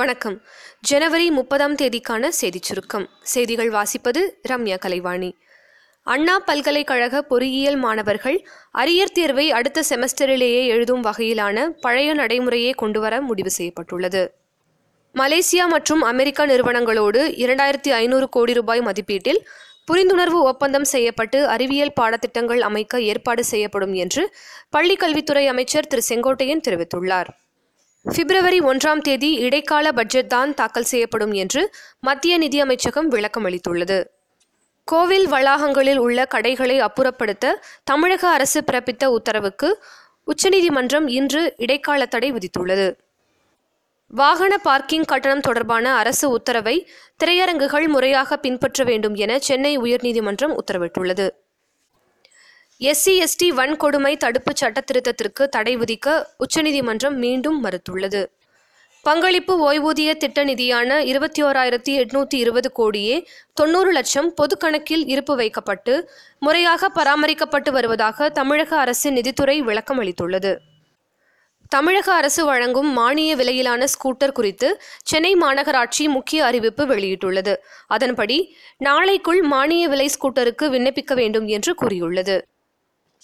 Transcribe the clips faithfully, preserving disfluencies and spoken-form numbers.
வணக்கம். ஜனவரி முப்பதாம் தேதிக்கான செய்தி சுருக்கம். செய்திகள் வாசிப்பது ரம்யா கலைவாணி. அண்ணா பல்கலைக்கழக பொறியியல் மாணவர்கள் அரியர் தேர்வை அடுத்த செமஸ்டரிலேயே எழுதும் வகையிலான பழைய நடைமுறையை கொண்டுவர முடிவு செய்யப்பட்டுள்ளது. மலேசியா மற்றும் அமெரிக்கா நிறுவனங்களோடு இரண்டாயிரத்தி ஐநூறு கோடி ரூபாய் மதிப்பீட்டில் புரிந்துணர்வு ஒப்பந்தம் செய்யப்பட்டு அறிவியல் பாடத்திட்டங்கள் அமைக்க ஏற்பாடு செய்யப்படும் என்று பள்ளிக்கல்வித்துறை அமைச்சர் திரு செங்கோட்டையன் தெரிவித்துள்ளார். பிப்ரவரி ஒன்றாம் தேதி இடைக்கால பட்ஜெட் தான் தாக்கல் செய்யப்படும் என்று மத்திய நிதியமைச்சகம் விளக்கம் அளித்துள்ளது. கோவில் வளாகங்களில் உள்ள கடைகளை அப்புறப்படுத்த தமிழக அரசு பிறப்பித்த உத்தரவுக்கு உச்சநீதிமன்றம் இன்று இடைக்கால தடை விதித்துள்ளது. வாகன பார்க்கிங் கட்டணம் தொடர்பான அரசு உத்தரவை திரையரங்குகள் முறையாக பின்பற்ற வேண்டும் என சென்னை உயர்நீதிமன்றம் உத்தரவிட்டுள்ளது. எஸ்சி எஸ்டி வன்கொடுமை தடுப்பு சட்ட திருத்தத்திற்கு தடை விதிக்க உச்சநீதிமன்றம் மீண்டும் மறுத்துள்ளது. பங்களிப்பு ஓய்வூதிய திட்ட நிதியான இருபத்தி ஓராயிரத்தி எட்நூத்தி இருபது கோடியே தொன்னூறு லட்சம் பொதுக்கணக்கில் இருப்பு வைக்கப்பட்டு முறையாக பராமரிக்கப்பட்டு வருவதாக தமிழக அரசின் நிதித்துறை விளக்கம் அளித்துள்ளது. தமிழக அரசு வழங்கும் மானிய விலையிலான ஸ்கூட்டர் குறித்து சென்னை மாநகராட்சி முக்கிய அறிவிப்பு வெளியிட்டுள்ளது. அதன்படி நாளைக்குள் மானிய விலை ஸ்கூட்டருக்கு விண்ணப்பிக்க வேண்டும் என்று கூறியுள்ளது.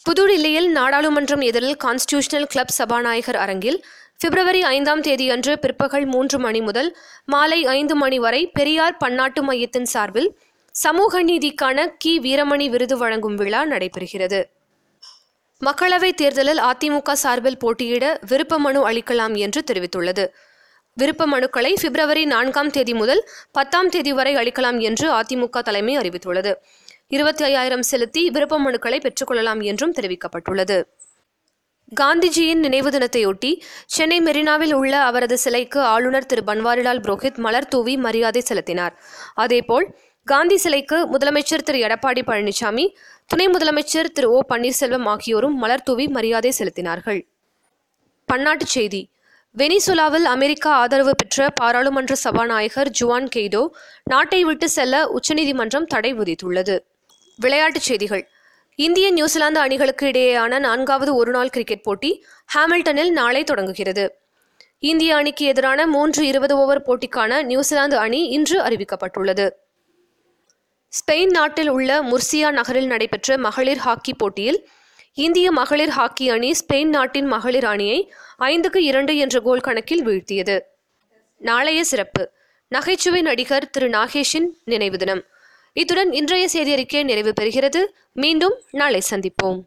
புதுடில்லியில் நாடாளுமன்றம் எதிரில் கான்ஸ்டிடியூஷனல் கிளப் சபாநாயகர் அரங்கில் பிப்ரவரி ஐந்தாம் தேதியன்று பிற்பகல் மூன்று மணி முதல் மாலை ஐந்து மணி வரை பெரியார் பன்னாட்டு மையத்தின் சார்பில் சமூக நீதிக்கான கி. வீரமணி விருது வழங்கும் விழா நடைபெறுகிறது. மக்களவைத் தேர்தலில் அதிமுக சார்பில் போட்டியிட விருப்ப மனு அளிக்கலாம் என்று தெரிவித்துள்ளது. விருப்ப மனுக்களை பிப்ரவரி நான்காம் தேதி முதல் பத்தாம் தேதி வரை அளிக்கலாம் என்று அதிமுக தலைமை அறிவித்துள்ளது. இருபத்தி ஐயாயிரம் செலுத்தி விருப்ப மனுக்களை பெற்றுக்கொள்ளலாம் என்றும் தெரிவிக்கப்பட்டுள்ளது. காந்திஜியின் நினைவு தினத்தையொட்டி சென்னை மெரினாவில் உள்ள அவரது சிலைக்கு ஆளுநர் திரு பன்வாரிலால் புரோஹித் மலர் தூவி மரியாதை செலுத்தினார். அதேபோல் காந்தி சிலைக்கு முதலமைச்சர் திரு எடப்பாடி பழனிசாமி, துணை முதலமைச்சர் திரு ஓ பன்னீர்செல்வம் ஆகியோரும் மலர் தூவி மரியாதை செலுத்தினார்கள். பன்னாட்டுச் செய்தி. வெனிசுலாவில் அமெரிக்கா ஆதரவு பெற்ற பாராளுமன்ற சபாநாயகர் ஜுவான் கெய்டோ நாட்டை விட்டு செல்ல உச்சநீதிமன்றம் தடை விதித்துள்ளது. விளையாட்டுச் செய்திகள். இந்திய நியூசிலாந்து அணிகளுக்கு இடையேயான நான்காவது ஒருநாள் கிரிக்கெட் போட்டி ஹாமில்டனில் நாளை தொடங்குகிறது. இந்திய அணிக்கு எதிரான மூன்று இருபது ஓவர் போட்டிக்கான நியூசிலாந்து அணி இன்று அறிவிக்கப்பட்டுள்ளது. ஸ்பெயின் நாட்டில் உள்ள முர்சியா நகரில் நடைபெற்ற மகளிர் ஹாக்கி போட்டியில் இந்திய மகளிர் ஹாக்கி அணி ஸ்பெயின் நாட்டின் மகளிர் அணியை ஐந்துக்கு இரண்டு என்ற கோல் கணக்கில் வீழ்த்தியது. நாளைய சிறப்பு. நகைச்சுவை நடிகர் திரு நாகேஷின் நினைவு தினம். இத்துடன் இன்றைய செய்தியறிக்கை நிறைவு பெறுகிறது. மீண்டும் நாளை சந்திப்போம்.